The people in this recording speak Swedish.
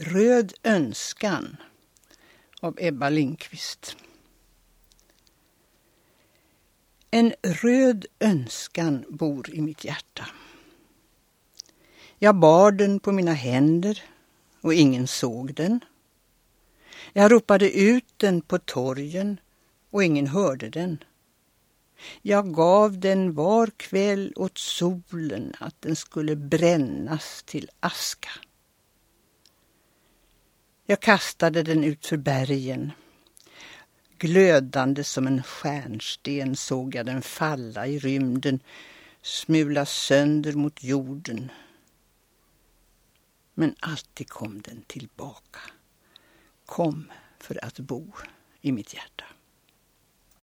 Röd önskan av Ebba Lindqvist. En röd önskan bor i mitt hjärta. Jag bar den på mina händer och ingen såg den. Jag ropade ut den på torgen och ingen hörde den. Jag gav den var kväll åt solen att den skulle brännas till aska. Jag kastade den ut för bergen. Glödande som en stjärnsten såg jag den falla i rymden, smula sönder mot jorden. Men alltid kom den tillbaka. Kom för att bo i mitt hjärta.